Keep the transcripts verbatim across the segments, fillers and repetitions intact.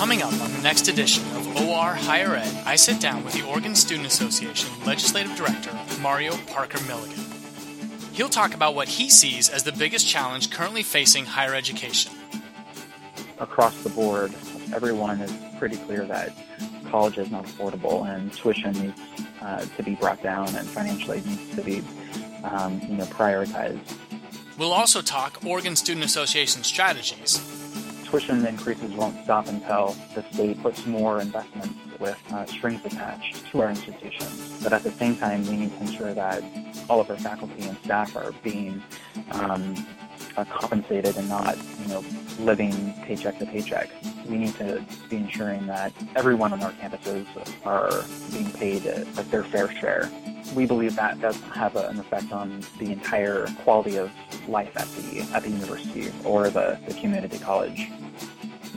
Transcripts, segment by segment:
Coming up on the next edition of O R Higher Ed, I sit down with the Oregon Student Association Legislative Director, Mario Parker Milligan. He'll talk about what he sees as the biggest challenge currently facing higher education. Across the board, everyone is pretty clear that college is not affordable and tuition needs uh, to be brought down and financial aid needs to be um, you know, prioritized. We'll also talk Oregon Student Association strategies. Tuition increases won't stop until the state puts more investments with uh, strings attached to our institutions. But at the same time, we need to ensure that all of our faculty and staff are being um, uh, compensated and not, you know, living paycheck to paycheck. We need to be ensuring that everyone on our campuses are being paid a, a, their fair share. We believe that does have a, an effect on the entire quality of life at the at the university or the, the community college.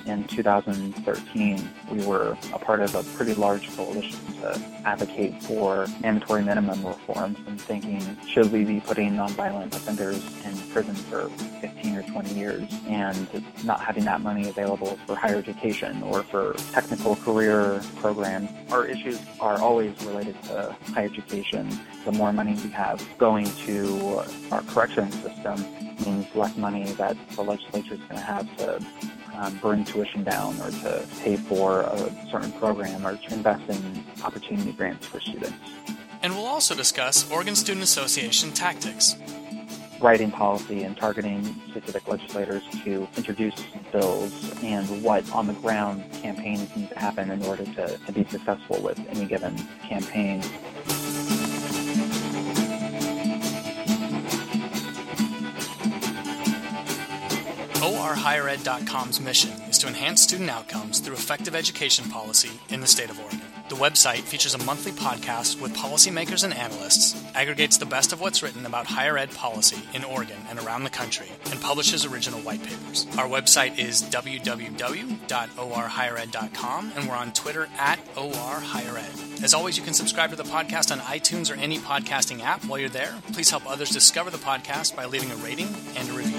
In two thousand thirteen, we were a part of a pretty large coalition to advocate for mandatory minimum reforms and thinking, should we be putting nonviolent offenders in prison for fifteen or twenty years and not having that money available for higher education or for technical career programs? Our issues are always related to higher education. The more money we have going to our corrections system means less money that the legislature is going to have to Um, bring tuition down or to pay for a certain program or to invest in opportunity grants for students. And we'll also discuss Oregon Student Association tactics. Writing policy and targeting specific legislators to introduce bills and what on-the-ground campaigns need to happen in order to, to be successful with any given campaign. O R Higher Ed dot com's mission is to enhance student outcomes through effective education policy in the state of Oregon. The website features a monthly podcast with policymakers and analysts, aggregates the best of what's written about higher ed policy in Oregon and around the country, and publishes original white papers. Our website is w w w dot o r higher ed dot com, and we're on Twitter at O R Higher Ed. As always, you can subscribe to the podcast on iTunes or any podcasting app. While you're there, please help others discover the podcast by leaving a rating and a review.